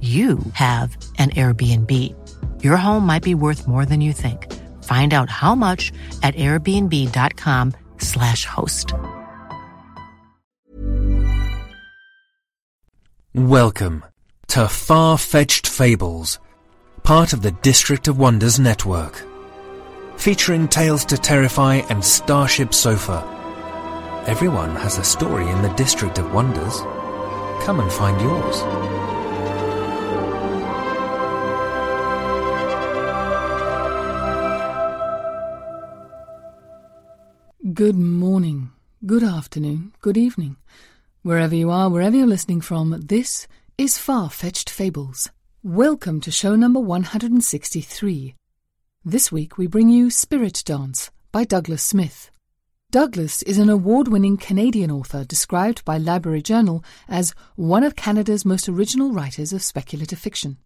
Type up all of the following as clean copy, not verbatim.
you have an Airbnb. Your home might be worth more than you think. Find out how much at airbnb.com/host. Welcome to Far Fetched Fables, part of the District of Wonders network. Featuring Tales to Terrify and Starship Sofa. Everyone has a story in the District of Wonders. Come and find yours. Good morning, good afternoon, good evening. Wherever you are, wherever you're listening from, this is Far-Fetched Fables. Welcome to show number 163. This week we bring you Spirit Dance by Douglas Smith. Douglas is an award-winning Canadian author described by Library Journal as one of Canada's most original writers of speculative fiction.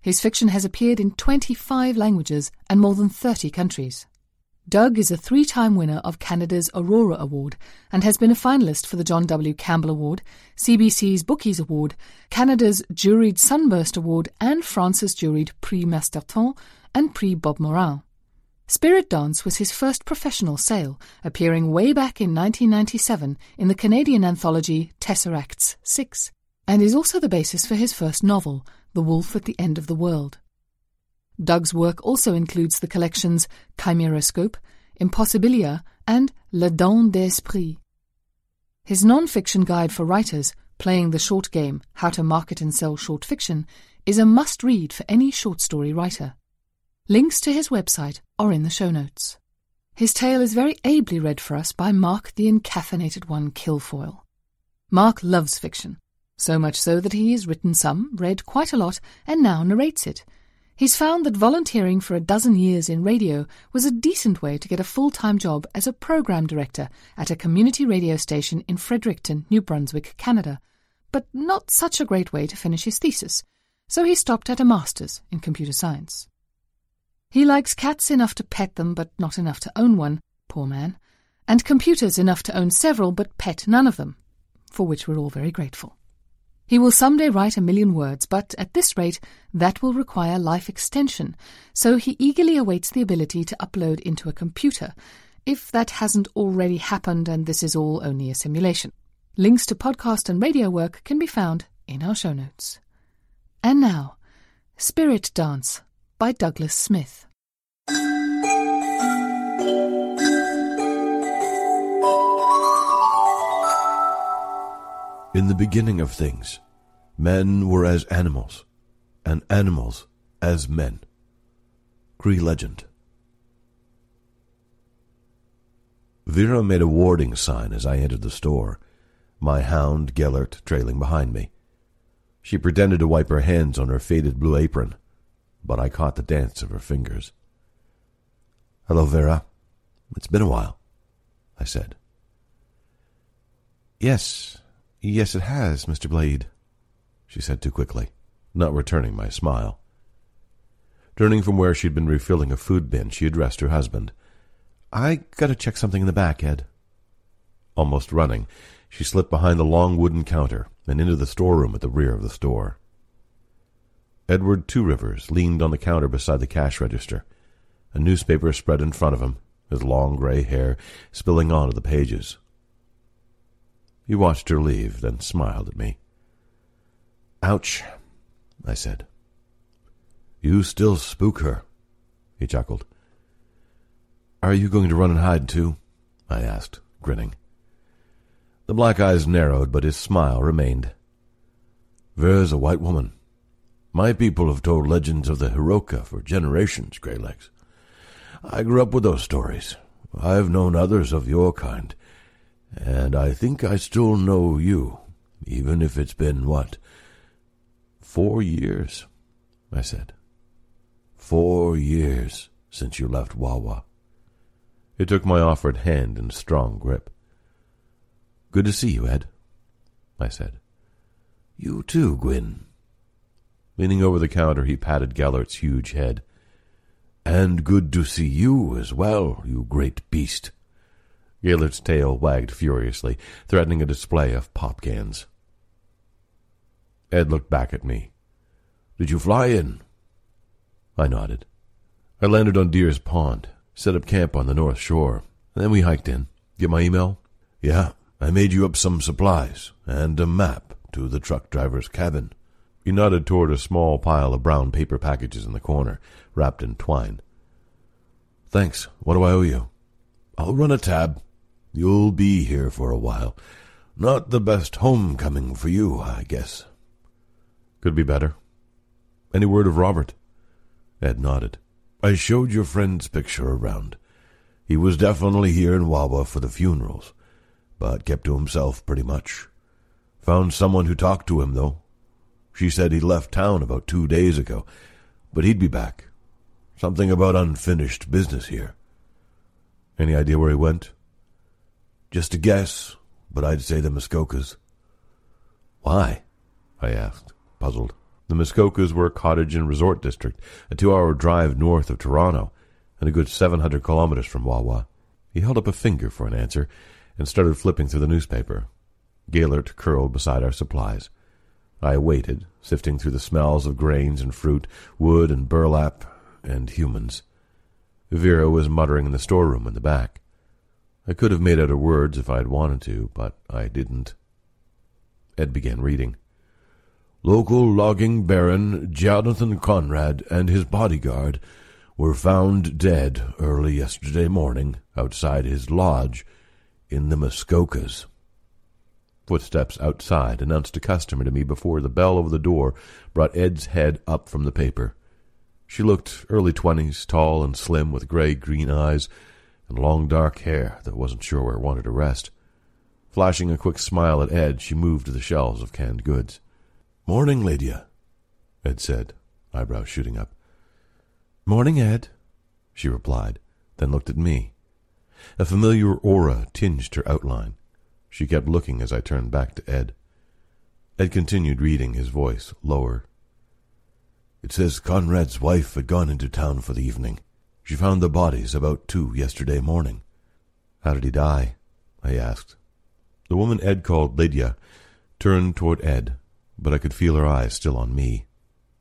His fiction has appeared in 25 languages and more than 30 countries. Doug is a three-time winner of Canada's Aurora Award and has been a finalist for the John W. Campbell Award, CBC's Bookies Award, Canada's juried Sunburst Award and France's juried Prix Masterton and Prix Bob Morin. Spirit Dance was his first professional sale, appearing way back in 1997 in the Canadian anthology Tesseracts 6, and is also the basis for his first novel, The Wolf at the End of the World. Doug's work also includes the collections ChimeraScope, Impossibilia, and Le Don d'Esprit. His non-fiction guide for writers, Playing the Short Game: How to Market and Sell Short Fiction, is a must-read for any short story writer. Links to his website are in the show notes. His tale is very ably read for us by Mark the Encaffeinated One Kilfoyle. Mark loves fiction, so much so that he has written some, read quite a lot, and now narrates it. He's found that volunteering for a dozen years in radio was a decent way to get a full-time job as a program director at a community radio station in Fredericton, New Brunswick, Canada, but not such a great way to finish his thesis, so he stopped at a master's in computer science. He likes cats enough to pet them but not enough to own one, poor man, and computers enough to own several but pet none of them, for which we're all very grateful. He will someday write 1,000,000 words, but at this rate, that will require life extension, so he eagerly awaits the ability to upload into a computer, if that hasn't already happened and this is all only a simulation. Links to podcast and radio work can be found in our show notes. And now, Spirit Dance by Douglas Smith. In the beginning of things, men were as animals, and animals as men. Cree legend. Vera made a warding sign as I entered the store, my hound Gellert trailing behind me. She pretended to wipe her hands on her faded blue apron, but I caught the dance of her fingers. "Hello, Vera. It's been a while," I said. Yes, it has, Mr. Blade," she said too quickly, not returning my smile. Turning from where she'd been refilling a food bin, she addressed her husband. "I gotta check something in the back, Ed." Almost running, she slipped behind the long wooden counter and into the storeroom at the rear of the store. Edward Two Rivers leaned on the counter beside the cash register, a newspaper spread in front of him, his long gray hair spilling onto the pages. He watched her leave, then smiled at me. "Ouch. I said. You still spook her, he chuckled. Are you going to run and hide too? I asked, grinning. The black eyes narrowed, but his smile remained. There's a white woman. My people have told legends of the Heroka for generations, Greylegs. I grew up with those stories. I've known others of your kind, and I think I still know you, even if it's been, 4 years, I said. 4 years since you left Wawa. It took my offered hand in strong grip. Good to see you, Ed, I said. You too, Gwyn. Leaning over the counter, he patted Gallert's huge head. And good to see you as well, you great beast. Gaillard's tail wagged furiously, threatening a display of pop cans. Ed looked back at me. Did you fly in? I nodded. I landed on Deer's Pond, set up camp on the north shore, and then we hiked in. Get my email? Yeah, I made you up some supplies and a map to the truck driver's cabin. He nodded toward a small pile of brown paper packages in the corner, wrapped in twine. Thanks. What do I owe you? I'll run a tab. You'll be here for a while. Not the best homecoming for you, I guess. Could be better. Any word of Robert? Ed nodded. I showed your friend's picture around. He was definitely here in Wawa for the funerals, but kept to himself pretty much. Found someone who talked to him, though. She said he left town about 2 days ago, but he'd be back. Something about unfinished business here. Any idea where he went? Just a guess, but I'd say the Muskokas. Why? I asked, puzzled. The Muskokas were a cottage and resort district, a 2-hour drive north of Toronto, and a good 700 kilometers from Wawa. He held up a finger for an answer and started flipping through the newspaper. Gaillard curled beside our supplies. I waited, sifting through the smells of grains and fruit, wood and burlap, and humans. Vera was muttering in the storeroom in the back. I could have made out her words if I had wanted to, but I didn't. Ed began reading. Local logging baron Jonathan Conrad and his bodyguard were found dead early yesterday morning outside his lodge in the Muskokas. Footsteps outside announced a customer to me before the bell over the door brought Ed's head up from the paper. She looked early 20s, tall and slim, with grey-green eyes and long dark hair that wasn't sure where it wanted to rest. Flashing a quick smile at Ed, she moved to the shelves of canned goods. "Morning, Lydia," Ed said, eyebrows shooting up. "Morning, Ed," she replied, then looked at me. A familiar aura tinged her outline. She kept looking as I turned back to Ed. Ed continued reading, his voice lower. It says Conrad's wife had gone into town for the evening. She found the bodies about 2 yesterday morning. How did he die? I asked. The woman Ed called Lydia turned toward Ed, but I could feel her eyes still on me.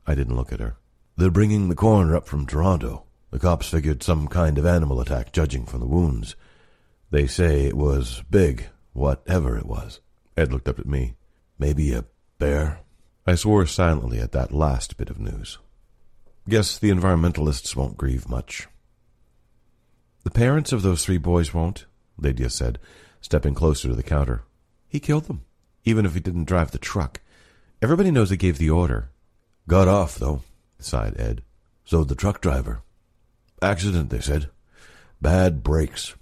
I didn't look at her. They're bringing the coroner up from Toronto. The cops figured some kind of animal attack, judging from the wounds. They say it was big. Whatever it was. Ed looked up at me. Maybe a bear? I swore silently at that last bit of news. Guess the environmentalists won't grieve much. The parents of those 3 boys won't, Lydia said, stepping closer to the counter. He killed them, even if he didn't drive the truck. Everybody knows he gave the order. Got off, though, sighed Ed. So the truck driver. Accident, they said. Bad brakes.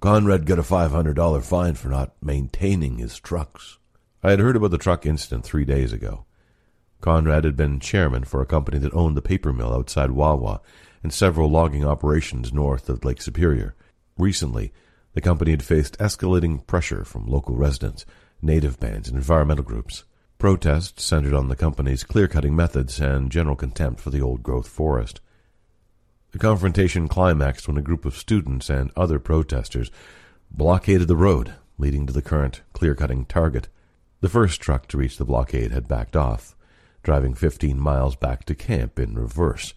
Conrad got a $500 fine for not maintaining his trucks. I had heard about the truck incident 3 days ago. Conrad had been chairman for a company that owned the paper mill outside Wawa and several logging operations north of Lake Superior. Recently, the company had faced escalating pressure from local residents, native bands, and environmental groups. Protests centered on the company's clear-cutting methods and general contempt for the old-growth forest. The confrontation climaxed when a group of students and other protesters blockaded the road leading to the current clear-cutting target. The first truck to reach the blockade had backed off, driving 15 miles back to camp in reverse.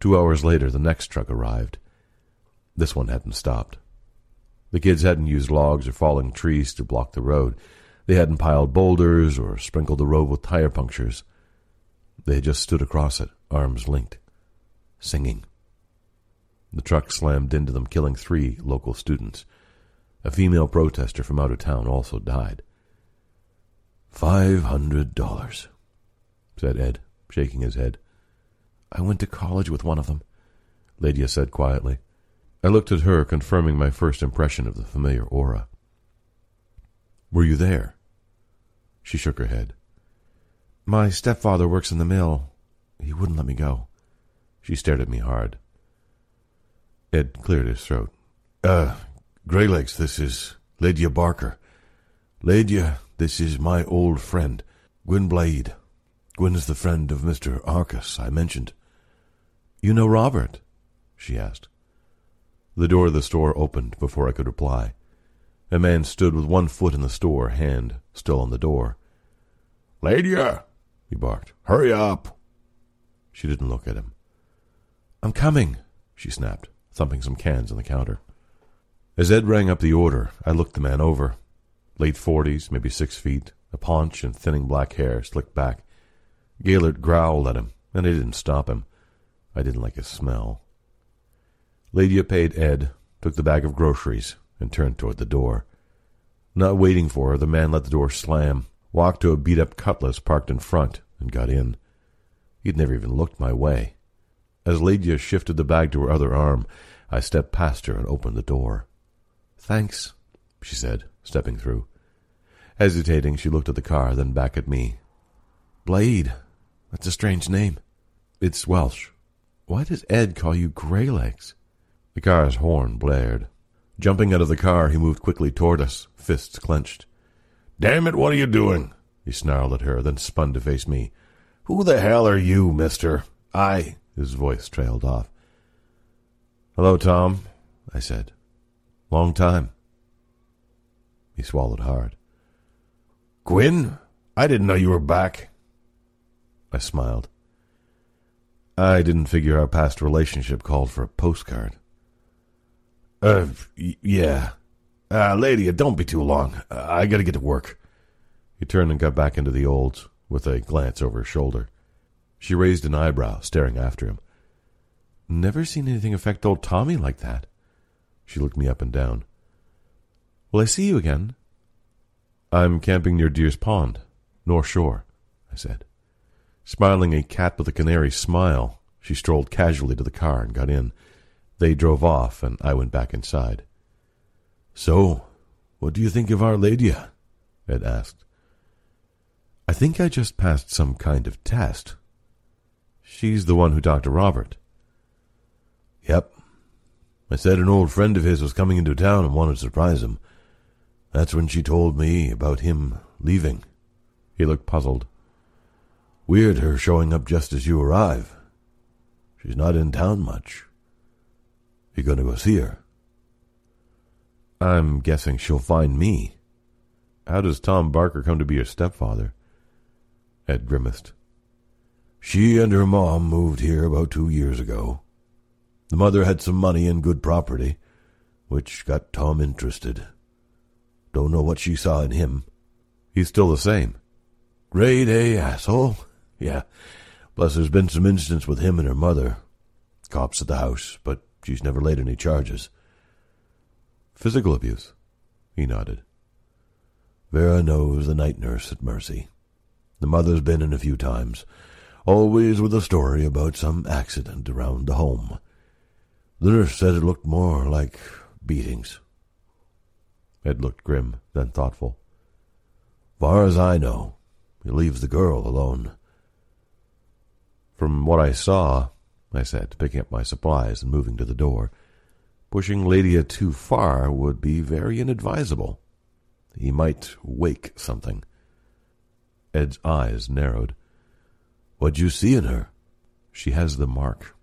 2 hours later, the next truck arrived. This one hadn't stopped. The kids hadn't used logs or falling trees to block the road. They hadn't piled boulders or sprinkled the road with tire punctures. They just stood across it, arms linked, singing. The truck slammed into them, killing 3 local students. A female protester from out of town also died. $500, said Ed, shaking his head. I went to college with one of them, Lydia said quietly. I looked at her, confirming my first impression of the familiar aura. Were you there? She shook her head. My stepfather works in the mill. He wouldn't let me go. She stared at me hard. Ed cleared his throat. Greylegs, this is Lydia Barker. Lydia, this is my old friend, Gwyn Blade. Gwyn's the friend of Mr. Arcus I mentioned. You know Robert? She asked. The door of the store opened before I could reply. A man stood with one foot in the store, hand still on the door. Lydia, he barked. Hurry up. She didn't look at him. I'm coming, she snapped, thumping some cans on the counter. As Ed rang up the order, I looked the man over. Late 40s, maybe 6 feet, a paunch and thinning black hair slicked back. Gaylord growled at him, and I didn't stop him. I didn't like his smell. Lydia paid Ed, took the bag of groceries, and turned toward the door. Not waiting for her, the man let the door slam, walked to a beat-up Cutlass parked in front, and got in. He'd never even looked my way. As Lydia shifted the bag to her other arm, I stepped past her and opened the door. "Thanks," she said, stepping through. Hesitating, she looked at the car, then back at me. "Blade, that's a strange name." "It's Welsh." "Why does Ed call you Greylegs?" The car's horn blared. Jumping out of the car, he moved quickly toward us, fists clenched. "Damn it, what are you doing?" he snarled at her, then spun to face me. "Who the hell are you, mister?" "I—" His voice trailed off. "Hello, Tom," I said. "Long time." He swallowed hard. "Gwyn, I didn't know you were back." I smiled. I didn't figure our past relationship called for a postcard. Yeah. Lady, don't be too long. I gotta get to work." He turned and got back into the olds, with a glance over his shoulder. She raised an eyebrow, staring after him. "Never seen anything affect old Tommy like that." She looked me up and down. "Will I see you again?" "I'm camping near Deer's Pond, North Shore," I said. Smiling a cat with a canary smile, she strolled casually to the car and got in. They drove off, and I went back inside. "So, what do you think of Our Lady?" Ed asked. "I think I just passed some kind of test." "She's the one who talked to Robert." "Yep. I said an old friend of his was coming into town and wanted to surprise him. That's when she told me about him leaving." He looked puzzled. "Weird her showing up just as you arrive. She's not in town much. You going to go see her?" "I'm guessing she'll find me." "How does Tom Barker come to be your stepfather?" Ed grimaced. "She and her mom moved here about 2 years ago. The mother had some money and good property, which got Tom interested. Don't know what she saw in him." "He's still the same." "Grade A asshole. Yeah. Plus there's been some incidents with him and her mother. Cops at the house, but she's never laid any charges." "Physical abuse?" He nodded. "Vera knows the night nurse at Mercy. The mother's been in a few times, always with a story about some accident around the home. The nurse said it looked more like beatings." Ed looked grim, then thoughtful. "Far as I know, he leaves the girl alone." "From what I saw," I said, picking up my supplies and moving to the door, "pushing Lydia too far would be very inadvisable. He might wake something." Ed's eyes narrowed. "What'd you see in her?" "She has the mark,"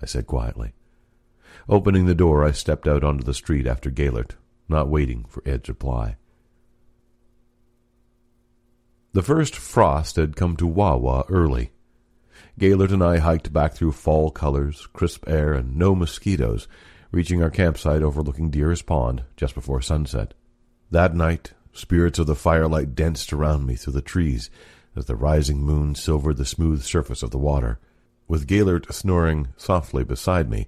I said quietly. Opening the door, I stepped out onto the street after Gaylord, not waiting for Ed's reply. The first frost had come to Wawa early. Gaylord and I hiked back through fall colors, crisp air, and no mosquitoes, reaching our campsite overlooking Deer's Pond just before sunset. That night, spirits of the firelight danced around me through the trees as the rising moon silvered the smooth surface of the water. With Gaylord snoring softly beside me,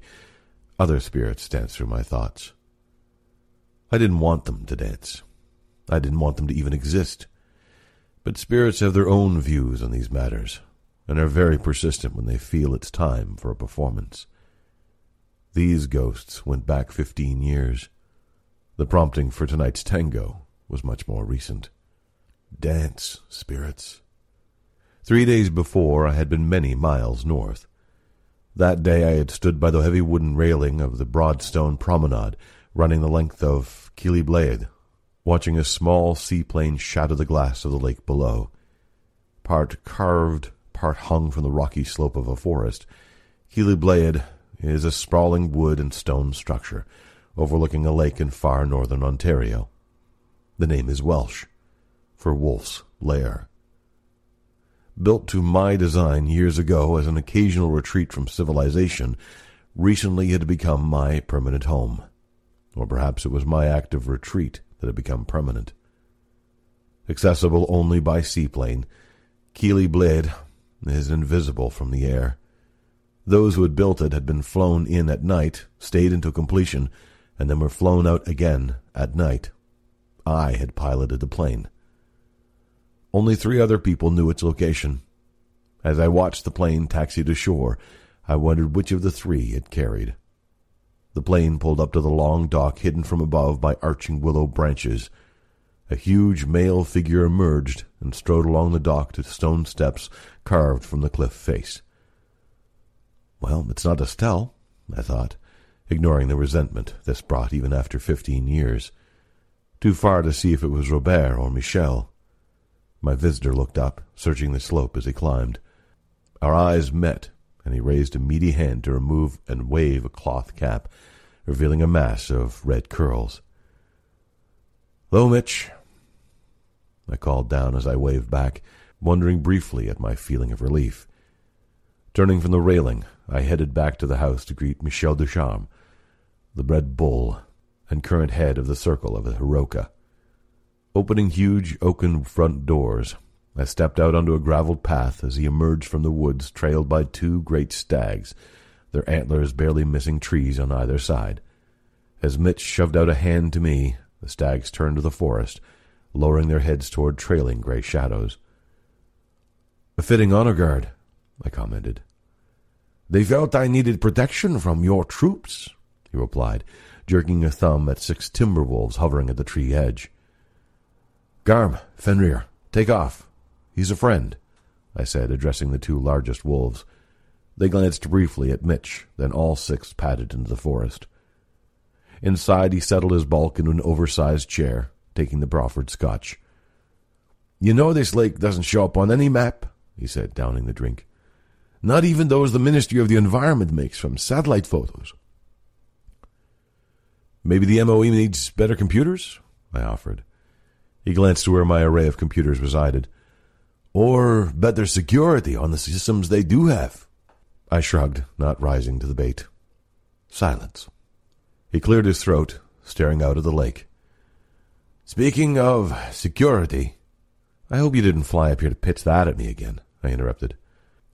other spirits danced through my thoughts. I didn't want them to dance. I didn't want them to even exist. But spirits have their own views on these matters, and are very persistent when they feel it's time for a performance. These ghosts went back 15 years. The prompting for tonight's tango was much more recent. Dance, spirits. 3 days before, I had been many miles north. That day I had stood by the heavy wooden railing of the Broad Stone Promenade, running the length of Keeley Blade, watching a small seaplane shatter the glass of the lake below. Part carved, part hung from the rocky slope of a forest, Keeley Blade is a sprawling wood and stone structure, overlooking a lake in far northern Ontario. The name is Welsh, for Wolf's Lair. Built to my design years ago as an occasional retreat from civilization, recently it had become my permanent home. Or perhaps it was my act of retreat that had become permanent. Accessible only by seaplane, Keeley Blade is invisible from the air. Those who had built it had been flown in at night, stayed until completion, and then were flown out again at night. I had piloted the plane. Only 3 other people knew its location. As I watched the plane taxi to shore, I wondered which of the 3 it carried. The plane pulled up to the long dock hidden from above by arching willow branches. A huge male figure emerged and strode along the dock to stone steps carved from the cliff face. Well, it's not Estelle, I thought, ignoring the resentment this brought even after 15 years. Too far to see if it was Robert or Michel. My visitor looked up, searching the slope as he climbed. Our eyes met, and he raised a meaty hand to remove and wave a cloth cap, revealing a mass of red curls. "Hello, Mitch," I called down as I waved back, wondering briefly at my feeling of relief. Turning from the railing, I headed back to the house to greet Michel Ducharme, the red bull and current head of the circle of the Heroka. Opening huge oaken front doors, I stepped out onto a graveled path as he emerged from the woods, trailed by 2 great stags, their antlers barely missing trees on either side. As Mitch shoved out a hand to me, the stags turned to the forest, lowering their heads toward trailing gray shadows. "A fitting honor guard," I commented. "They felt I needed protection from your troops," he replied, jerking a thumb at 6 timber wolves hovering at the tree edge. "Garm, Fenrir, take off. He's a friend," I said, addressing the 2 largest wolves. They glanced briefly at Mitch, then all 6 padded into the forest. Inside, he settled his bulk into an oversized chair, taking the proffered scotch. "You know this lake doesn't show up on any map," he said, downing the drink. "Not even those the Ministry of the Environment makes from satellite photos." "Maybe the MOE needs better computers?" I offered. He glanced to where my array of computers resided. "Or better security on the systems they do have." I shrugged, not rising to the bait. Silence. He cleared his throat, staring out at the lake. "Speaking of security—" "I hope you didn't fly up here to pitch that at me again," I interrupted.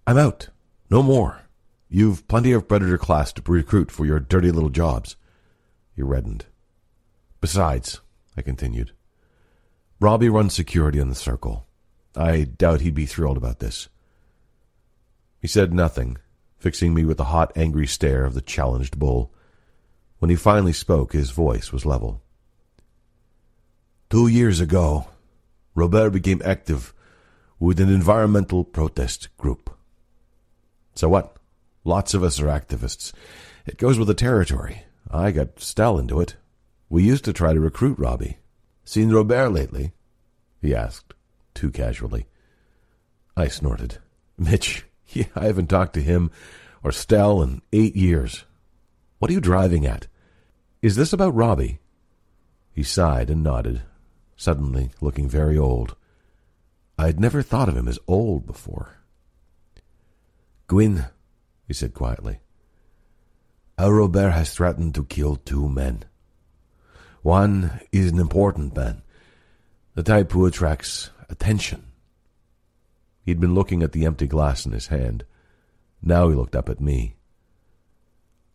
"I'm out. No more. You've plenty of predator class to recruit for your dirty little jobs." He reddened. "Besides," I continued, "Robbie runs security in the circle. I doubt he'd be thrilled about this." He said nothing, fixing me with the hot, angry stare of the challenged bull. When he finally spoke, his voice was level. "2 years ago, Robert became active with an environmental protest group." "So what? Lots of us are activists. It goes with the territory. I got Stell into it. We used to try to recruit Robbie. Seen Robert lately?" he asked, too casually. I snorted. "Mitch, I haven't talked to him or Stell in 8 years. What are you driving at? Is this about Robbie?" He sighed and nodded, suddenly looking very old. I had never thought of him as old before. "Gwyn," he said quietly, "our Robert has threatened to kill 2 men. One is an important man, the type who attracts attention. He had been looking at the empty glass in his hand. Now he looked up at me.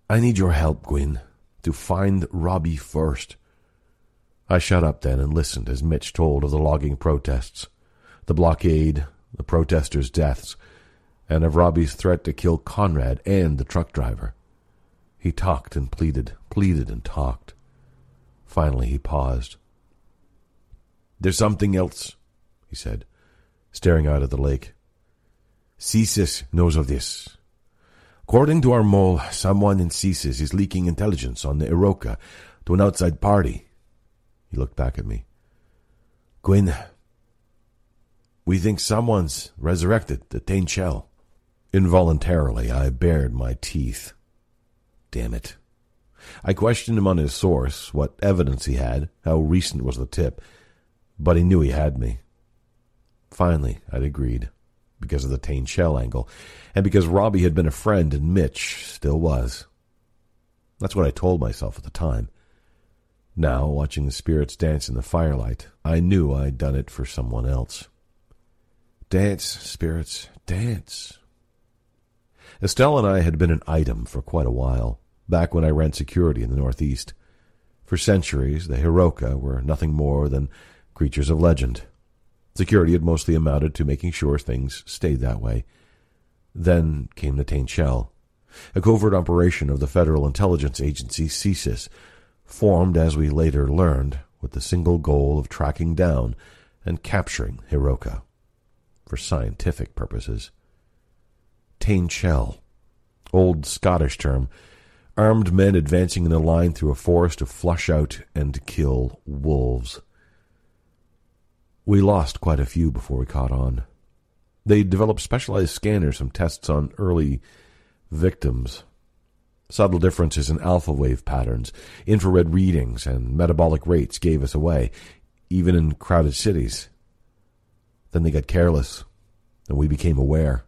"I need your help, Gwyn, to find Robbie first." I shut up then and listened as Mitch told of the logging protests, the blockade, the protesters' deaths, and of Robbie's threat to kill Conrad and the truck driver. He talked and pleaded, pleaded and talked. Finally he paused. "There's something else," he said, staring out at the lake. "CSIS knows of this. According to our mole, someone in CSIS is leaking intelligence on the Heroka to an outside party." He looked back at me. "Gwyn, we think someone's resurrected the Tainchel." Involuntarily, I bared my teeth. Damn it. I questioned him on his source, what evidence he had, how recent was the tip, but he knew he had me. Finally, I'd agreed, because of the Tainchel angle, and because Robbie had been a friend and Mitch still was. That's what I told myself at the time. Now, watching the spirits dance in the firelight, I knew I'd done it for someone else. Dance, spirits, dance. Estelle and I had been an item for quite a while, back when I ran security in the Northeast. For centuries, the Heroka were nothing more than creatures of legend. Security had mostly amounted to making sure things stayed that way. Then came the Tainchel, a covert operation of the Federal Intelligence Agency, CSIS, formed, as we later learned, with the single goal of tracking down and capturing Heroka for scientific purposes. Tainchel, old Scottish term, armed men advancing in a line through a forest to flush out and kill wolves. We lost quite a few before we caught on. They developed specialized scanners from tests on early victims. Subtle differences in alpha wave patterns, infrared readings, and metabolic rates gave us away, even in crowded cities. Then they got careless, and we became aware.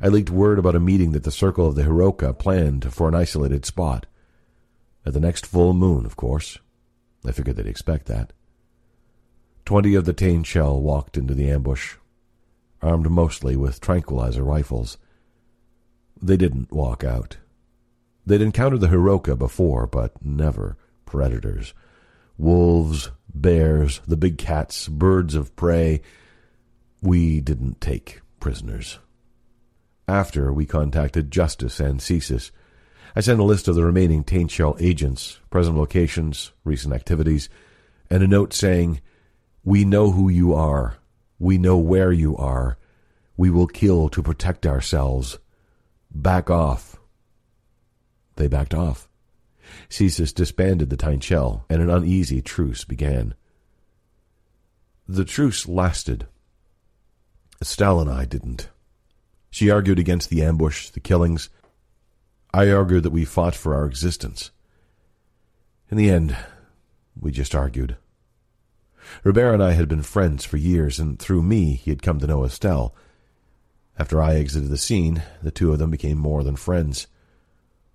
I leaked word about a meeting that the Circle of the Heroka planned for an isolated spot. At the next full moon, of course. I figured they'd expect that. 20 of the Tainchel walked into the ambush, armed mostly with tranquilizer rifles. They didn't walk out. They'd encountered the Heroka before, but never predators. Wolves, bears, the big cats, birds of prey. We didn't take prisoners. After, we contacted Justice and CSIS. I sent a list of the remaining Tainchel agents, present locations, recent activities, and a note saying, "We know who you are. We know where you are. We will kill to protect ourselves. Back off." They backed off. CSIS disbanded the Tainchel, and an uneasy truce began. The truce lasted. Estelle and I didn't. She argued against the ambush, the killings. I argued that we fought for our existence. In the end, we just argued. Robert and I had been friends for years, and through me he had come to know Estelle. After I exited the scene, the two of them became more than friends.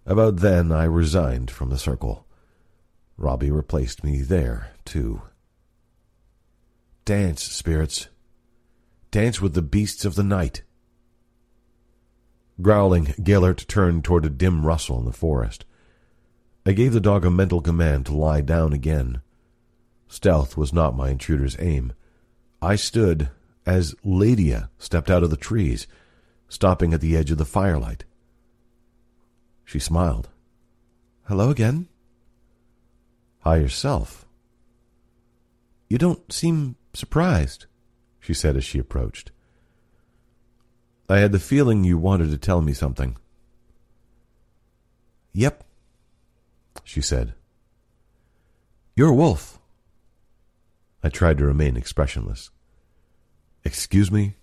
About then, I resigned from the circle. Robbie replaced me there, too. Dance, spirits. Dance with the beasts of the night. Growling, Gellert turned toward a dim rustle in the forest. I gave the dog a mental command to lie down again. Stealth was not my intruder's aim. I stood as Ladia stepped out of the trees, stopping at the edge of the firelight. She smiled. "Hello again." "Hi yourself." "You don't seem surprised," she said as she approached. "I had the feeling you wanted to tell me something." "Yep," she said. "You're a wolf." I tried to remain expressionless. "Excuse me?"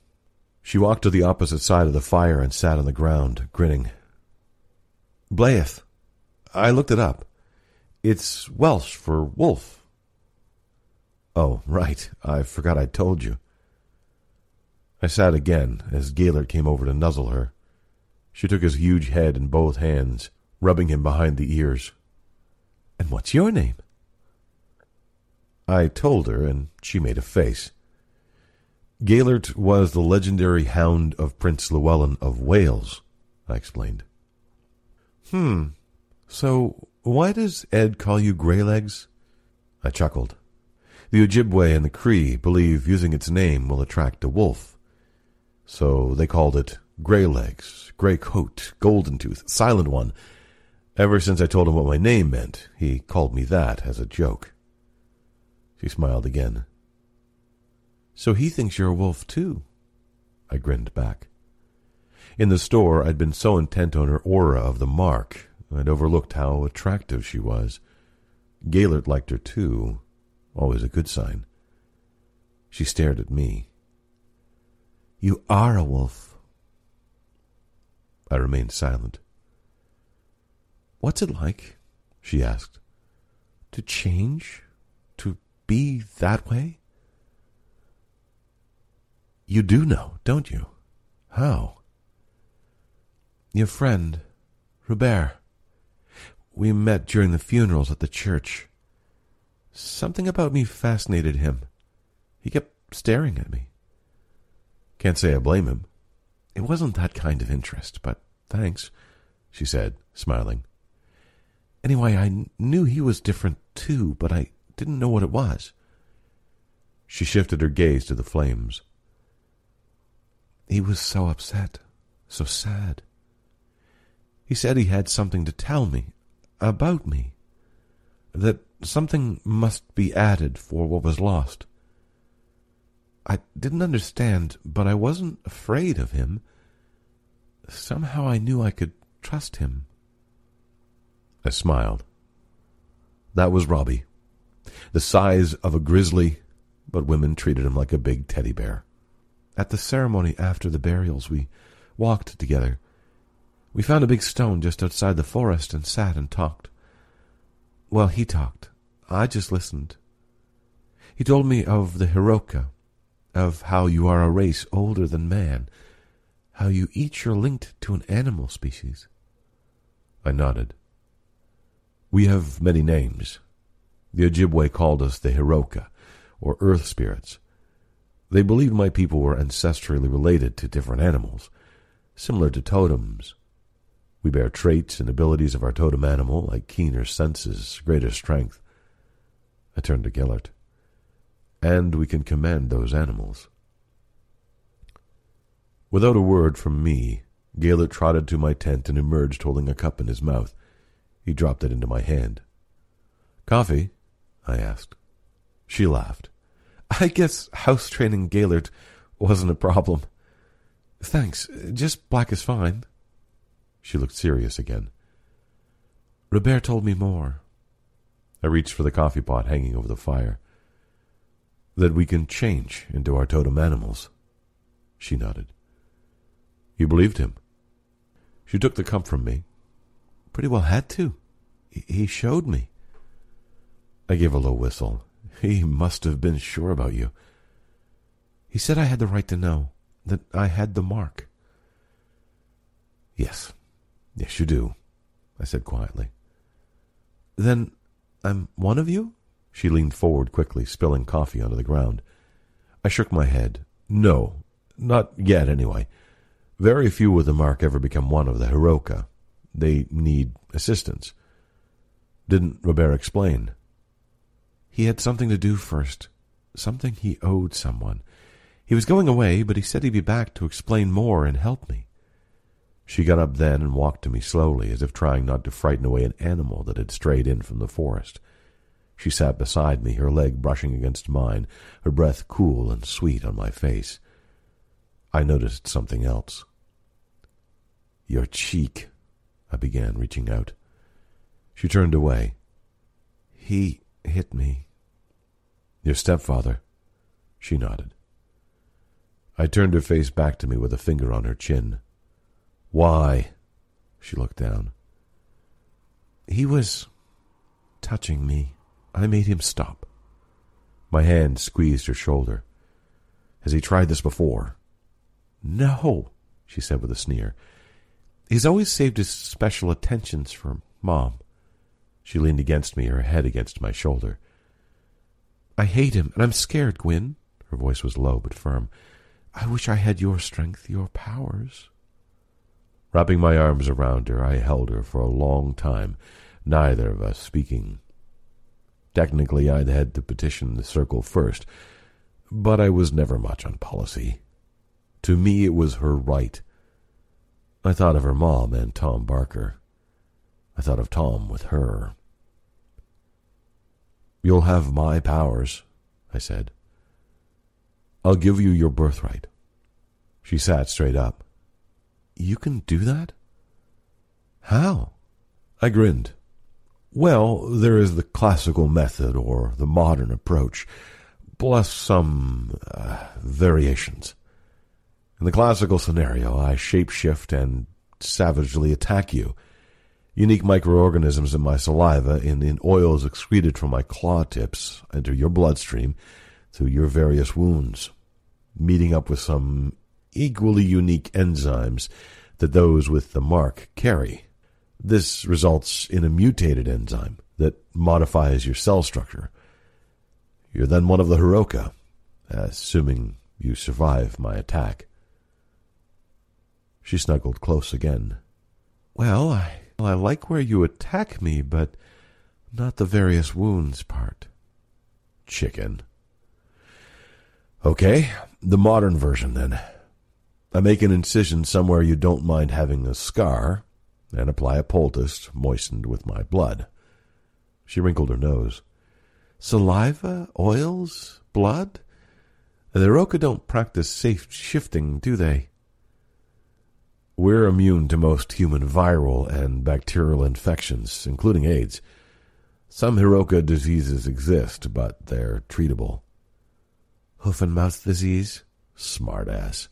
She walked to the opposite side of the fire and sat on the ground, grinning. "Blaeth. I looked it up. It's Welsh for wolf." "Oh, right. I forgot I told you." I sat again as Gaylord came over to nuzzle her. She took his huge head in both hands, rubbing him behind the ears. "And what's your name?" I told her, and she made a face. Gaelert was the legendary hound of Prince Llewellyn of Wales, I explained. So why does Ed call you Greylegs? I chuckled. The Ojibwe and the Cree believe using its name will attract a wolf. So they called it Greylegs, Grey Coat, Golden Tooth, Silent One. Ever since I told him what my name meant, he called me that as a joke. She smiled again. So he thinks you're a wolf, too. I grinned back. In the store, I'd been so intent on her aura of the mark, I'd overlooked how attractive she was. Gaylord liked her, too. Always a good sign. She stared at me. You are a wolf. I remained silent. What's it like, she asked, to change, to be that way? You do know, don't you? How? Your friend, Robert. We met during the funerals at the church. Something about me fascinated him. He kept staring at me. Can't say I blame him. It wasn't that kind of interest, but thanks, she said, smiling. Anyway, I knew he was different too, but I didn't know what it was. She shifted her gaze to the flames. He was so upset, so sad. He said he had something to tell me, about me, that something must be added for what was lost. I didn't understand, but I wasn't afraid of him. Somehow I knew I could trust him. I smiled. That was Robbie, the size of a grizzly, but women treated him like a big teddy bear. At the ceremony after the burials, we walked together. We found a big stone just outside the forest and sat and talked. Well, he talked. I just listened. He told me of the Heroka, of how you are a race older than man, how you each are linked to an animal species. I nodded. We have many names. The Ojibwe called us the Heroka, or earth spirits. They believed my people were ancestrally related to different animals, similar to totems. We bear traits and abilities of our totem animal, like keener senses, greater strength. I turned to Gellert. And we can command those animals. Without a word from me, Gellert trotted to my tent and emerged holding a cup in his mouth. He dropped it into my hand. Coffee? I asked. She laughed. I guess house-training Gaylord wasn't a problem. Thanks, just black is fine. She looked serious again. Robert told me more. I reached for the coffee pot hanging over the fire. That we can change into our totem animals. She nodded. You believed him? She took the cup from me. Pretty well had to. He showed me. I gave a low whistle. He must have been sure about you. He said I had the right to know, that I had the mark. Yes, you do, I said quietly. Then I'm one of you? She leaned forward quickly, spilling coffee onto the ground. I shook my head. No, not yet anyway. Very few with the mark ever become one of the Heroka. They need assistance. Didn't Robert explain? He had something to do first, something he owed someone. He was going away, but he said he'd be back to explain more and help me. She got up then and walked to me slowly, as if trying not to frighten away an animal that had strayed in from the forest. She sat beside me, her leg brushing against mine, her breath cool and sweet on my face. I noticed something else. Your cheek, I began, reaching out. She turned away. He hit me. Your stepfather, she nodded. I turned her face back to me with a finger on her chin. Why? She looked down. He was touching me. I made him stop. My hand squeezed her shoulder. Has he tried this before? No, she said with a sneer. He's always saved his special attentions for Mom. She leaned against me, her head against my shoulder. I hate him, and I'm scared, Gwyn, Her voice was low but firm. I wish I had your strength, your powers. Wrapping my arms around her, I held her for a long time, neither of us speaking. Technically, I'd had to petition the circle first, but I was never much on policy. To me, it was her right. I thought of her mom and Tom Barker. I thought of Tom with her. You'll have my powers, I said. I'll give you your birthright. She sat straight up. You can do that? How? I grinned. Well, there is the classical method or the modern approach, plus some variations. In the classical scenario, I shapeshift and savagely attack you. Unique microorganisms in my saliva and in oils excreted from my claw tips enter your bloodstream through your various wounds, meeting up with some equally unique enzymes that those with the mark carry. This results in a mutated enzyme that modifies your cell structure. You're then one of the Heroka, assuming you survive my attack. She snuggled close again. Well, I like where you attack me, but not the various wounds part. Chicken. Okay, the modern version then. I make an incision somewhere you don't mind having a scar, and apply a poultice moistened with my blood. She wrinkled her nose. Saliva, oils, blood? The Heroka don't practice safe shifting, do they? We're immune to most human viral and bacterial infections, including AIDS. Some Heroka diseases exist, but they're treatable. Hoof and mouth disease? Smartass.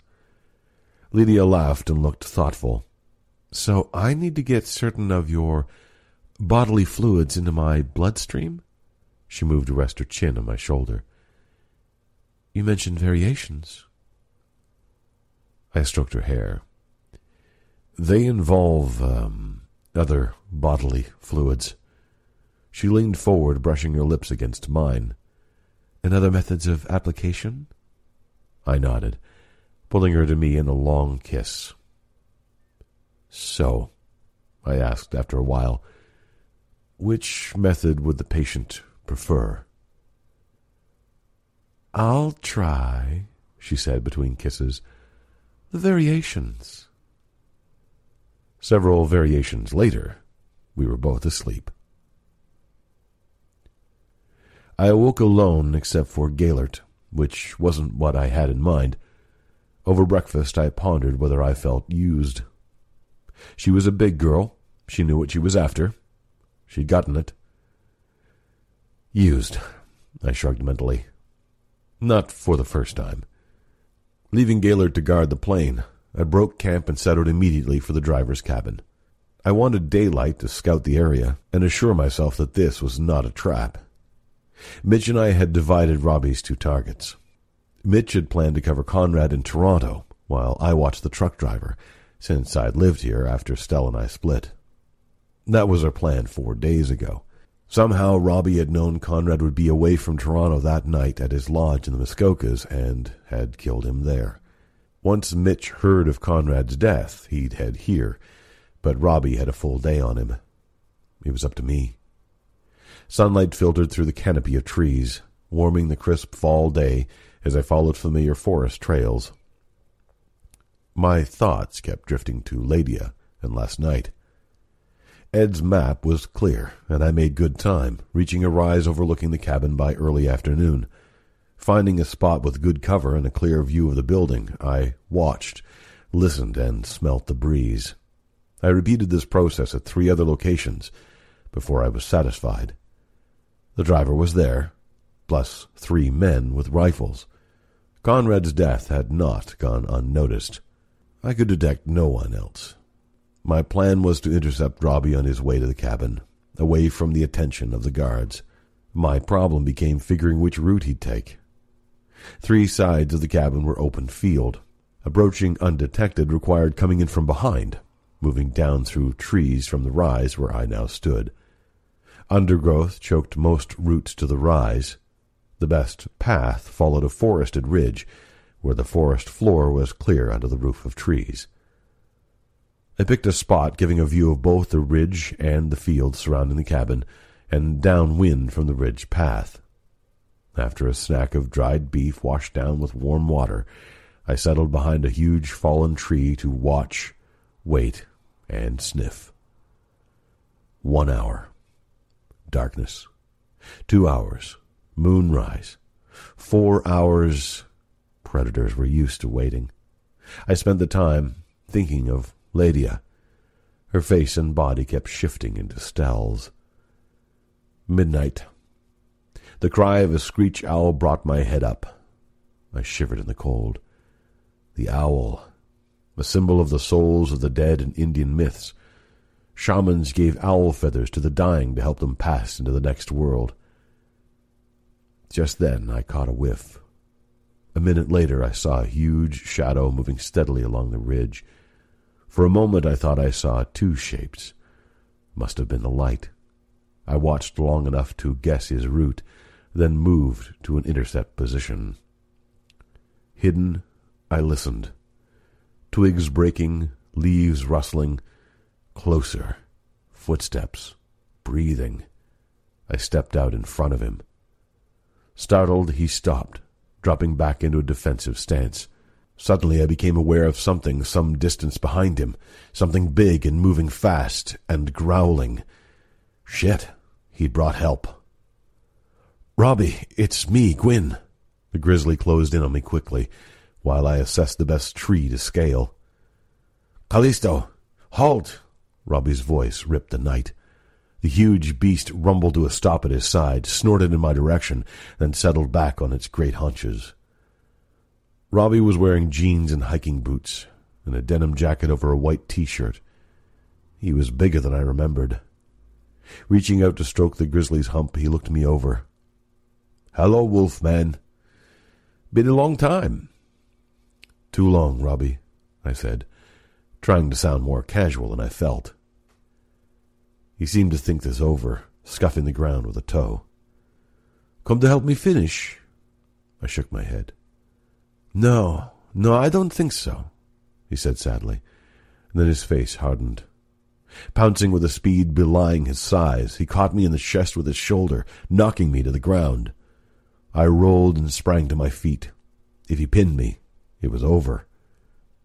Lydia laughed and looked thoughtful. So I need to get certain of your bodily fluids into my bloodstream? She moved to rest her chin on my shoulder. You mentioned variations. I stroked her hair. They involve other bodily fluids. She leaned forward, brushing her lips against mine. And other methods of application? I nodded, pulling her to me in a long kiss. So, I asked after a while, which method would the patient prefer? I'll try, she said between kisses, the variations. Several variations later, we were both asleep. I awoke alone except for Gaylert, which wasn't what I had in mind. Over breakfast, I pondered whether I felt used. She was a big girl. She knew what she was after. She'd gotten it. Used, I shrugged mentally. Not for the first time. Leaving Gaylert to guard the plane, I broke camp and set out immediately for the driver's cabin. I wanted daylight to scout the area and assure myself that this was not a trap. Mitch and I had divided Robbie's two targets. Mitch had planned to cover Conrad in Toronto, while I watched the truck driver, since I'd lived here after Stella and I split. That was our plan 4 days ago. Somehow Robbie had known Conrad would be away from Toronto that night at his lodge in the Muskokas and had killed him there. Once Mitch heard of Conrad's death, he'd head here, but Robbie had a full day on him. It was up to me. Sunlight filtered through the canopy of trees, warming the crisp fall day as I followed familiar forest trails. My thoughts kept drifting to Lydia and last night. Ed's map was clear, and I made good time, reaching a rise overlooking the cabin by early afternoon. Finding a spot with good cover and a clear view of the building, I watched, listened, and smelt the breeze. I repeated this process at 3 other locations before I was satisfied. The driver was there, plus 3 men with rifles. Conrad's death had not gone unnoticed. I could detect no one else. My plan was to intercept Robbie on his way to the cabin, away from the attention of the guards. My problem became figuring which route he'd take. 3 sides of the cabin were open field. Approaching undetected required coming in from behind, moving down through trees from the rise where I now stood. Undergrowth choked most routes to the rise. The best path followed a forested ridge, where the forest floor was clear under the roof of trees. I picked a spot giving a view of both the ridge and the field surrounding the cabin, and downwind from the ridge path. After a snack of dried beef washed down with warm water, I settled behind a huge fallen tree to watch, wait, and sniff. 1 hour. Darkness. 2 hours. Moonrise. 4 hours. Predators were used to waiting. I spent the time thinking of Lydia. Her face and body kept shifting into stalls. Midnight. The cry of a screech owl brought my head up. I shivered in the cold. The owl, a symbol of the souls of the dead in Indian myths. Shamans gave owl feathers to the dying to help them pass into the next world. Just then I caught a whiff. A minute later I saw a huge shadow moving steadily along the ridge. For a moment I thought I saw two shapes. Must have been the light. I watched long enough to guess his route, then moved to an intercept position. Hidden, I listened. Twigs breaking, leaves rustling. Closer. Footsteps. Breathing. I stepped out in front of him. Startled, he stopped, dropping back into a defensive stance. Suddenly I became aware of something some distance behind him, something big and moving fast and growling. Shit, he brought help. "Robbie, it's me, Gwyn." The grizzly closed in on me quickly, while I assessed the best tree to scale. "Callisto, halt!" Robbie's voice ripped the night. The huge beast rumbled to a stop at his side, snorted in my direction, then settled back on its great haunches. Robbie was wearing jeans and hiking boots, and a denim jacket over a white T-shirt. He was bigger than I remembered. Reaching out to stroke the grizzly's hump, he looked me over. "Hello, Wolfman. Been a long time." "Too long, Robbie," I said, trying to sound more casual than I felt. He seemed to think this over, scuffing the ground with a toe. "Come to help me finish?" I shook my head. No, I don't think so," he said sadly, and then his face hardened. Pouncing with a speed belying his size, he caught me in the chest with his shoulder, knocking me to the ground. I rolled and sprang to my feet. If he pinned me, it was over.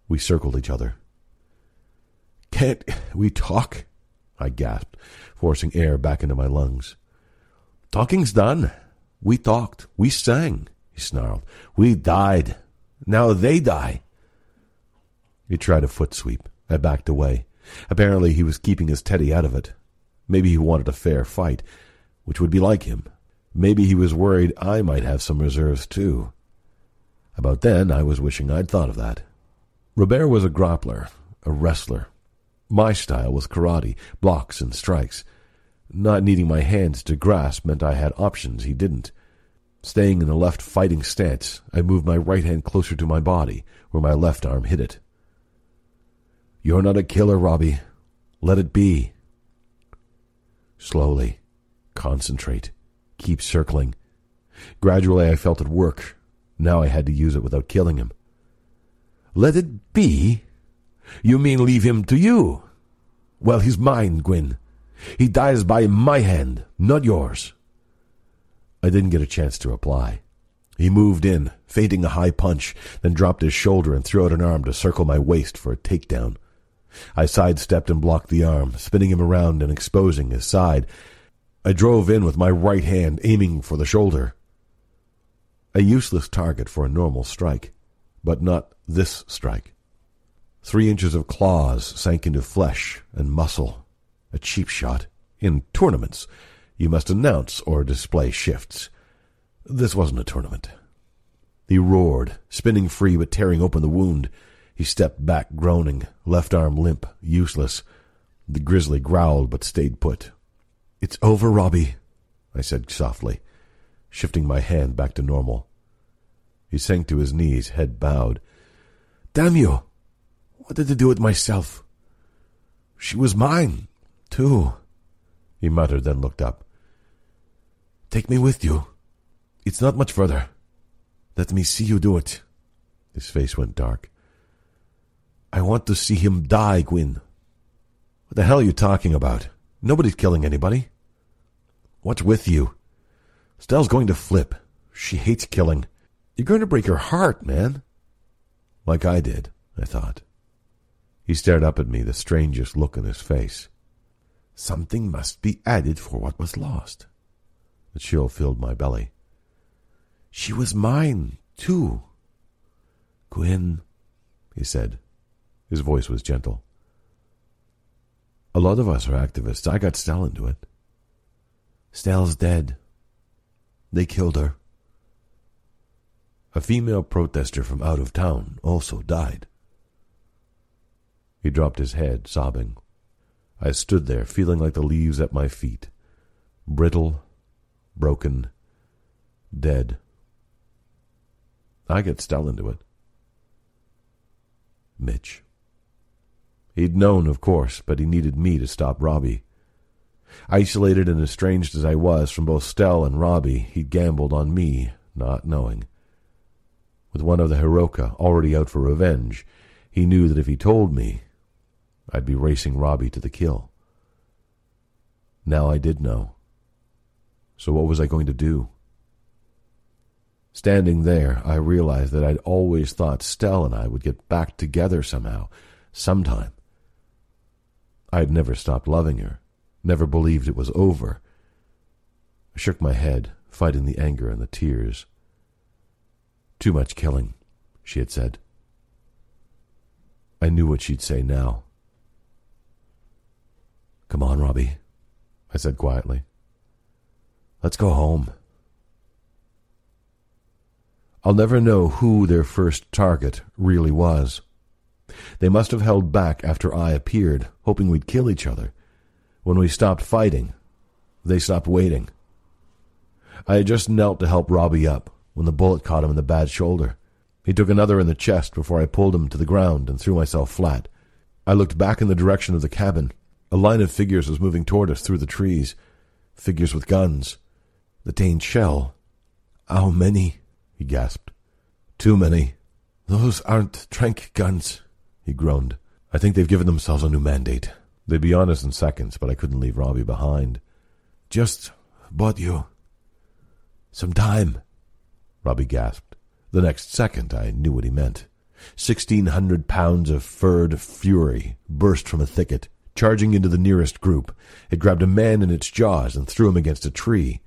We circled each other. "Can't we talk?" I gasped, forcing air back into my lungs. "Talking's done. We talked. We sang," he snarled. "We died. Now they die." He tried a foot sweep. I backed away. Apparently he was keeping his teddy out of it. Maybe he wanted a fair fight, which would be like him. Maybe he was worried I might have some reserves, too. About then, I was wishing I'd thought of that. Robert was a grappler, a wrestler. My style was karate, blocks and strikes. Not needing my hands to grasp meant I had options he didn't. Staying in a left fighting stance, I moved my right hand closer to my body, where my left arm hit it. "You're not a killer, Robbie. Let it be." Slowly. Concentrate. Keep circling. Gradually I felt it work. Now I had to use it without killing him. "Let it be? You mean leave him to you? Well, he's mine, Gwyn. He dies by my hand, not yours." I didn't get a chance to reply. He moved in, feinting a high punch, then dropped his shoulder and threw out an arm to circle my waist for a takedown. I sidestepped and blocked the arm, spinning him around and exposing his side. I drove in with my right hand, aiming for the shoulder. A useless target for a normal strike, but not this strike. 3 inches of claws sank into flesh and muscle. A cheap shot. In tournaments, you must announce or display shifts. This wasn't a tournament. He roared, spinning free but tearing open the wound. He stepped back, groaning, left arm limp, useless. The grizzly growled but stayed put. "It's over, Robbie," I said softly, shifting my hand back to normal. He sank to his knees, head bowed. "Damn you! What did I do with myself? She was mine, too," he muttered, then looked up. "Take me with you. It's not much further. Let me see you do it. His face went dark. I want to see him die, Gwyn. What the hell are you talking about? Nobody's killing anybody. What's with you? Stell's going to flip. She hates killing. You're going to break her heart, man. Like I did, I thought. He stared up at me, the strangest look in his face. Something must be added for what was lost. The chill filled my belly. She was mine, too. Gwyn, he said. His voice was gentle. A lot of us are activists. I got Stell into it. Stell's dead. They killed her. A female protester from out of town also died. He dropped his head, sobbing. I stood there, feeling like the leaves at my feet. Brittle, broken, dead. I get Stell into it. Mitch. He'd known, of course, but he needed me to stop Robbie. Isolated and estranged as I was from both Stell and Robbie, he'd gambled on me, not knowing. With one of the Heroka already out for revenge, he knew that if he told me, I'd be racing Robbie to the kill. Now I did know. So what was I going to do? Standing there, I realized that I'd always thought Stell and I would get back together somehow, sometime. I'd never stopped loving her, never believed it was over. I shook my head, fighting the anger and the tears. Too much killing, she had said. I knew what she'd say now. Come on, Robbie, I said quietly. Let's go home. I'll never know who their first target really was. They must have held back after I appeared, hoping we'd kill each other. When we stopped fighting, they stopped waiting. I had just knelt to help Robbie up when the bullet caught him in the bad shoulder. He took another in the chest before I pulled him to the ground and threw myself flat. I looked back in the direction of the cabin. A line of figures was moving toward us through the trees. Figures with guns. The Tainchel. How many? He gasped. Too many. Those aren't tranq guns, he groaned. I think they've given themselves a new mandate. They'd be on us in seconds, but I couldn't leave Robbie behind. Just bought you some time, Robbie gasped. The next second I knew what he meant. 1,600 pounds of furred fury burst from a thicket, charging into the nearest group. It grabbed a man in its jaws and threw him against a tree.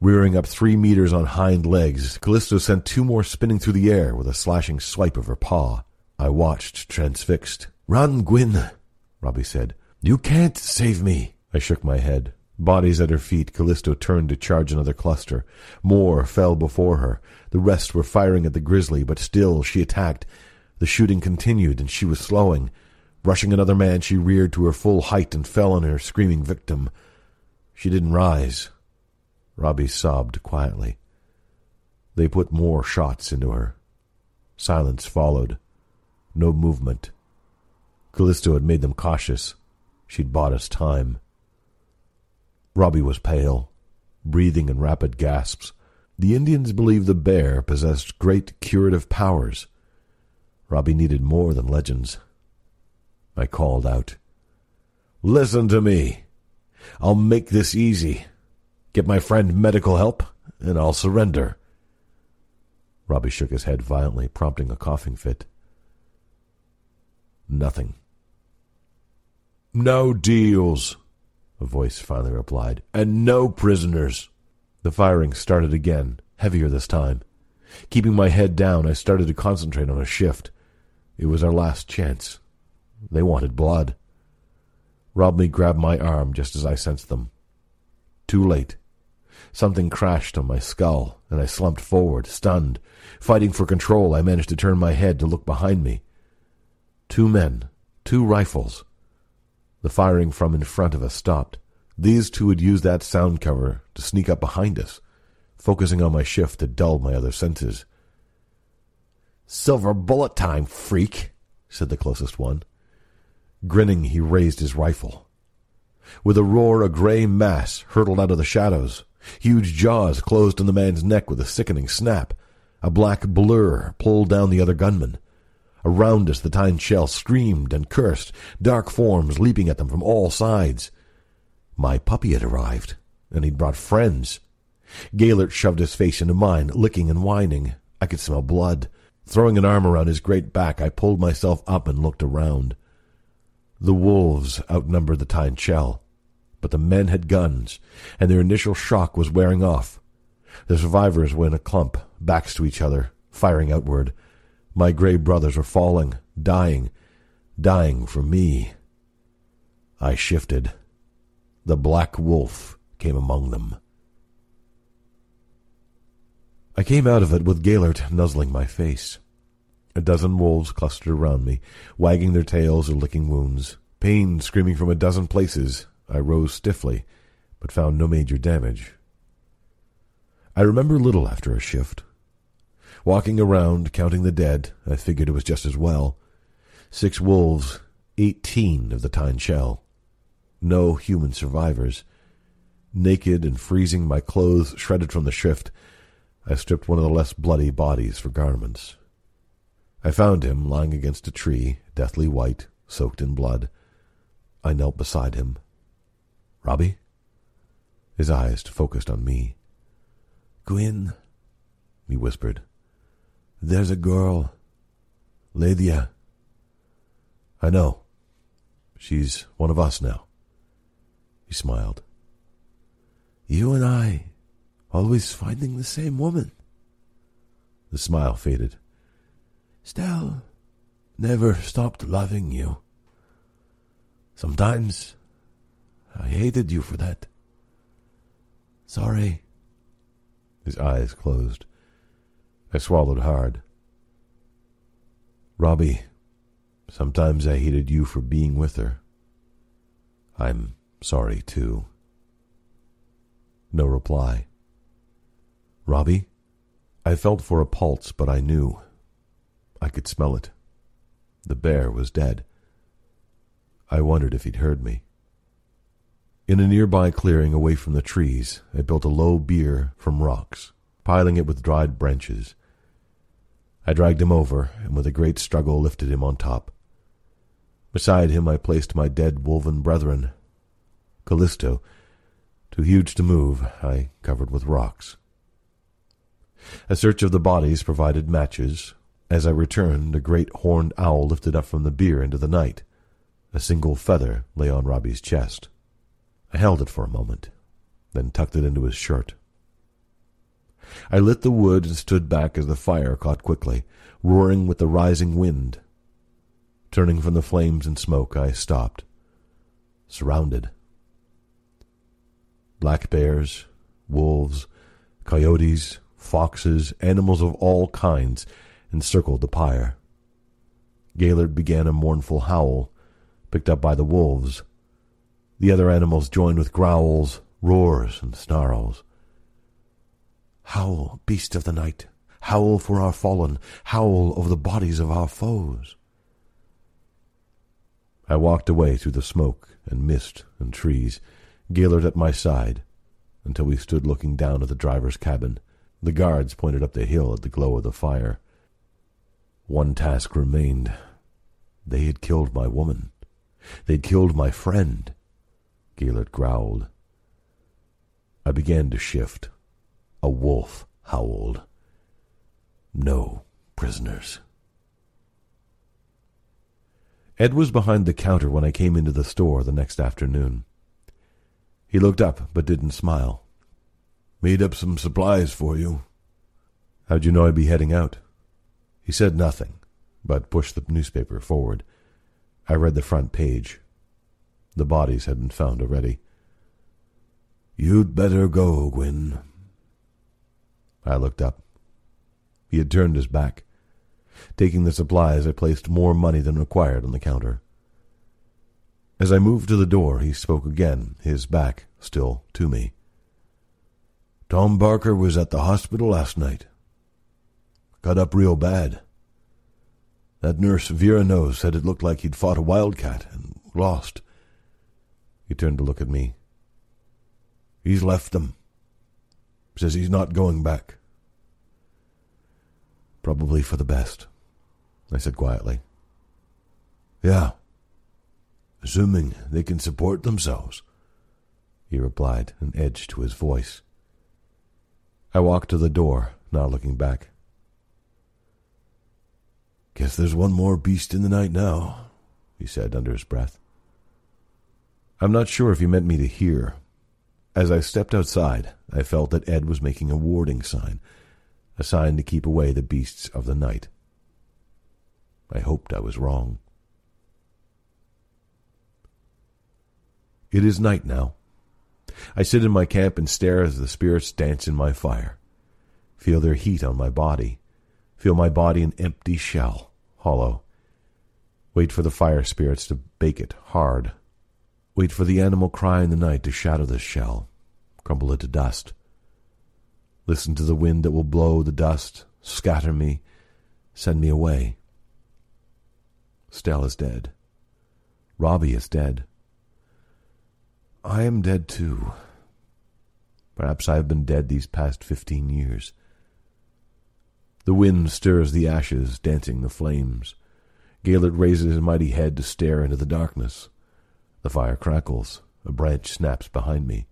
Rearing up 3 meters on hind legs, Callisto sent two more spinning through the air with a slashing swipe of her paw. I watched, transfixed. Run, Gwyn, Robbie said. You can't save me. I shook my head. Bodies at her feet, Callisto turned to charge another cluster. More fell before her. The rest were firing at the grizzly, but still she attacked. The shooting continued, and she was slowing. Rushing another man, she reared to her full height and fell on her screaming victim. She didn't rise. Robbie sobbed quietly. They put more shots into her. Silence followed. No movement. Callisto had made them cautious. She'd bought us time. Robbie was pale, breathing in rapid gasps. The Indians believed the bear possessed great curative powers. Robbie needed more than legends. I called out, "Listen to me. I'll make this easy. Get my friend medical help, and I'll surrender." Robbie shook his head violently, prompting a coughing fit. Nothing. "No deals," a voice finally replied, "and no prisoners." The firing started again, heavier this time. Keeping my head down, I started to concentrate on a shift. It was our last chance. They wanted blood. Robbie grabbed my arm just as I sensed them. Too late. Something crashed on my skull, and I slumped forward, stunned. Fighting for control, I managed to turn my head to look behind me. 2 men, 2 rifles. The firing from in front of us stopped. These two had used that sound cover to sneak up behind us. Focusing on my shift had dulled my other senses. "Silver bullet time, freak," said the closest one. Grinning, he raised his rifle. With a roar, a gray mass hurtled out of the shadows. Huge jaws closed on the man's neck with a sickening snap. A black blur pulled down the other gunman. Around us the Tainchel screamed and cursed, dark forms leaping at them from all sides. My puppy had arrived, and he'd brought friends. Gaylert shoved his face into mine, licking and whining. I could smell blood. Throwing an arm around his great back, I pulled myself up and looked around. The wolves outnumbered the Tainchel, but the men had guns, and their initial shock was wearing off. The survivors were in a clump, backs to each other, firing outward. My gray brothers were falling, dying for me. I shifted. The black wolf came among them. I came out of it with Gaylert nuzzling my face. A dozen wolves clustered around me, wagging their tails or licking wounds. Pain screaming from a dozen places. I rose stiffly, but found no major damage. I remember little after a shift. Walking around, counting the dead, I figured it was just as well. 6 wolves, 18 of the Tainchel. No human survivors. Naked and freezing, my clothes shredded from the shift, I stripped one of the less bloody bodies for garments. I found him lying against a tree, deathly white, soaked in blood. I knelt beside him. "Robbie?" His eyes focused on me. "Quinn," he whispered. "There's a girl. Lydia." "I know. She's one of us now." He smiled. "You and I. Always finding the same woman." The smile faded. "Still, never stopped loving you. Sometimes, I hated you for that. Sorry." His eyes closed. I swallowed hard. "Robbie, sometimes I hated you for being with her. I'm sorry, too." No reply. "Robbie?" I felt for a pulse, but I knew. I could smell it. The bear was dead. I wondered if he'd heard me. In a nearby clearing away from the trees, I built a low bier from rocks, piling it with dried branches. I dragged him over, and with a great struggle lifted him on top. Beside him I placed my dead woven brethren. Callisto, too huge to move, I covered with rocks. A search of the bodies provided matches. As I returned, a great horned owl lifted up from the bier into the night. A single feather lay on Robbie's chest. I held it for a moment, then tucked it into his shirt. I lit the wood and stood back as the fire caught quickly, roaring with the rising wind. Turning from the flames and smoke, I stopped. Surrounded. Black bears, wolves, coyotes, foxes, animals of all kinds, encircled the pyre. Gaylord began a mournful howl, picked up by the wolves. The other animals joined with growls, roars, and snarls. "Howl, beast of the night! Howl for our fallen! Howl over the bodies of our foes!" I walked away through the smoke and mist and trees, Gaylord at my side, until we stood looking down at the driver's cabin. The guards pointed up the hill at the glow of the fire. One task remained. They had killed my woman. They'd killed my friend. Gaylord growled. I began to shift. A wolf howled. No prisoners. Ed was behind the counter when I came into the store the next afternoon. He looked up but didn't smile. "Made up some supplies for you." "How'd you know I'd be heading out?" He said nothing, but pushed the newspaper forward. I read the front page. The bodies had been found already. "You'd better go, Gwyn." I looked up. He had turned his back. Taking the supplies, I placed more money than required on the counter. As I moved to the door, he spoke again, his back still to me. "Tom Barker was at the hospital last night. Got up real bad. That nurse Vera knows said it looked like he'd fought a wildcat and lost." He turned to look at me. "He's left them. Says he's not going back. Probably for the best, I said quietly. Yeah, assuming they can support themselves, he replied, an edge to his voice. I walked to the door, not looking back. Guess there's one more beast in the night now, he said under his breath. I'm not sure if he meant me to hear. As I stepped outside, I felt that Ed was making a warning sign, a sign to keep away the beasts of the night. I hoped I was wrong. It is night now. I sit in my camp and stare as the spirits dance in my fire, feel their heat on my body, feel my body an empty shell, hollow. Wait for the fire spirits to bake it hard. Wait for the animal cry in the night to shatter the shell, crumble it to dust. Listen to the wind that will blow the dust, scatter me, send me away. Stella is dead. Robbie is dead. I am dead too. Perhaps I have been dead these past 15 years. The wind stirs the ashes, dancing the flames. Gaelert raises his mighty head to stare into the darkness. The fire crackles. A branch snaps behind me.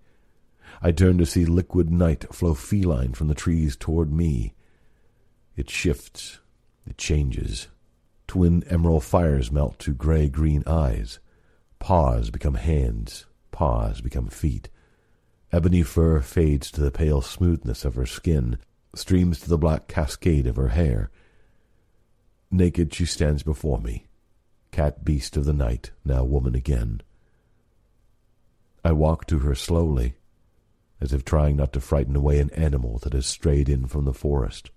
I turn to see liquid night flow feline from the trees toward me. It shifts. It changes. Twin emerald fires melt to gray-green eyes. Paws become hands. Paws become feet. Ebony fur fades to the pale smoothness of her skin, streams to the black cascade of her hair. Naked she stands before me. Cat beast of the night, now woman again. I walk to her slowly, as if trying not to frighten away an animal that has strayed in from the forest.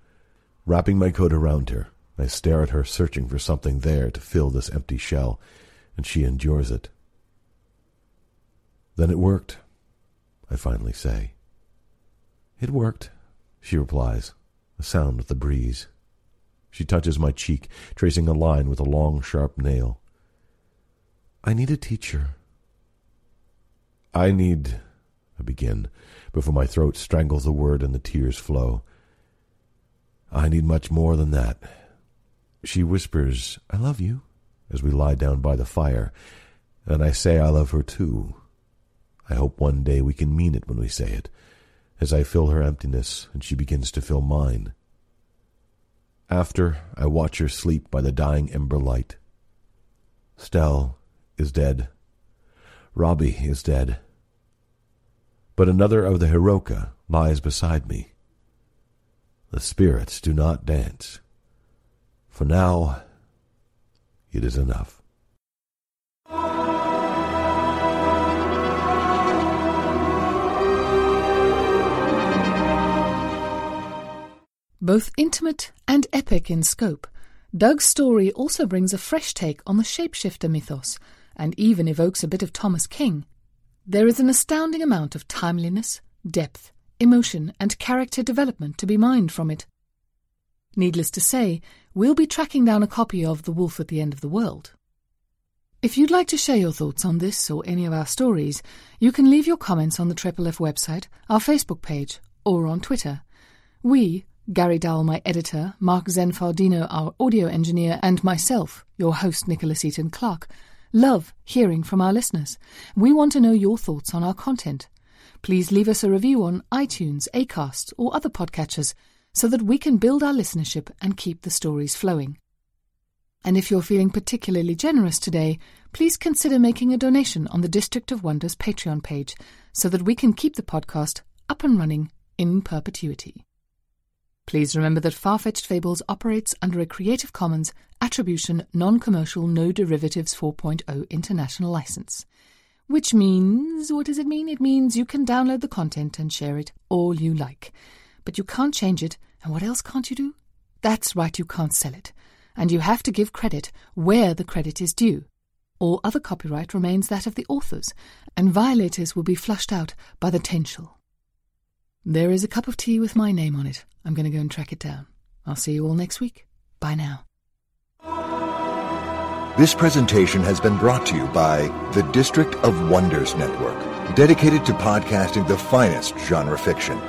Wrapping my coat around her, I stare at her, searching for something there to fill this empty shell, and she endures it. Then it worked, I finally say. It worked, she replies, a sound of the breeze. She touches my cheek, tracing a line with a long, sharp nail. I need a teacher. I begin, before my throat strangles the word and the tears flow. I need much more than that. She whispers, I love you, as we lie down by the fire, and I say I love her too. I hope one day we can mean it when we say it, as I fill her emptiness and she begins to fill mine. After, I watch her sleep by the dying ember light. Stell is dead. Robbie is dead. But another of the Heroka lies beside me. The spirits do not dance. For now, it is enough. Both intimate and epic in scope, Doug's story also brings a fresh take on the shapeshifter mythos, and even evokes a bit of Thomas King. There is an astounding amount of timeliness, depth, emotion, and character development to be mined from it. Needless to say, we'll be tracking down a copy of The Wolf at the End of the World. If you'd like to share your thoughts on this or any of our stories, you can leave your comments on the Triple F website, our Facebook page, or on Twitter. We, Gary Dowell, my editor, Mark Zenfardino, our audio engineer, and myself, your host Nicholas Eaton Clark, love hearing from our listeners. We want to know your thoughts on our content. Please leave us a review on iTunes, Acast, or other podcatchers so that we can build our listenership and keep the stories flowing. And if you're feeling particularly generous today, please consider making a donation on the District of Wonders Patreon page so that we can keep the podcast up and running in perpetuity. Please remember that Far-Fetched Fables operates under a Creative Commons Attribution Non-Commercial No Derivatives 4.0 International License. Which means, what does it mean? It means you can download the content and share it all you like. But you can't change it, and what else can't you do? That's right, you can't sell it. And you have to give credit where the credit is due. All other copyright remains that of the authors, and violators will be flushed out by the Tainchel. There is a cup of tea with my name on it. I'm going to go and track it down. I'll see you all next week. Bye now. This presentation has been brought to you by the District of Wonders Network, dedicated to podcasting the finest genre fiction.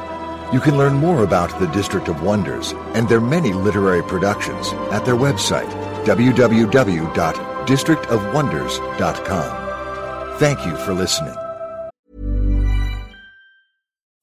You can learn more about the District of Wonders and their many literary productions at their website, www.districtofwonders.com. Thank you for listening.